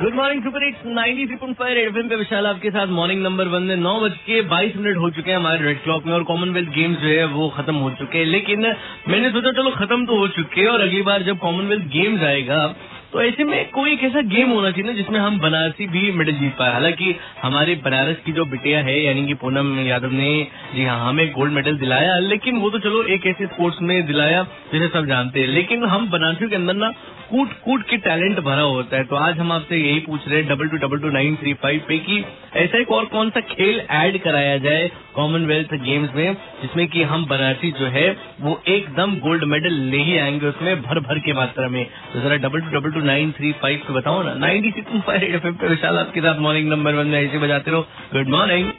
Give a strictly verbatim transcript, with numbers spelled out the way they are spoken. Good morning super at ninety three point five FM पे विशाल आपके साथ मॉर्निंग नंबर वन में नौ बज के बाईस मिनट हो चुके हैं हमारे रेड क्लॉक में और कॉमनवेल्थ गेम्स जो है वो खत्म हो चुके हैं। लेकिन मैंने सोचा चलो खत्म तो हो चुके हैं और अगली बार जब कॉमनवेल्थ गेम्स आएगा तो ऐसे में कोई एक ऐसा गेम होना चाहिए ना जिसमें हम बनारसी भी मेडल जीत पाए। हालांकि हमारे बनारस की जो बिटिया है यानी कि पूनम यादव ने जी हाँ हमें गोल्ड मेडल दिलाया, लेकिन वो तो चलो एक ऐसे स्पोर्ट्स में दिलाया जिसे सब जानते हैं, लेकिन हम बनारसियों के अंदर ना कूट कूट के टैलेंट भरा होता है। तो आज हम आपसे यही पूछ रहे हैं double two double two nine three five पे कि ऐसा एक और कौन सा खेल ऐड कराया जाए कॉमनवेल्थ गेम्स में जिसमें कि हम बनारसी जो है वो एकदम गोल्ड मेडल ले ही आएंगे उसमें भर भर के मात्रा में। तो जरा double two double nine three five को बताओ ना। Ninety six point five F M पे विशाल आपके साथ मॉर्निंग नंबर वन में ऐसे बजाते रहो। Good morning.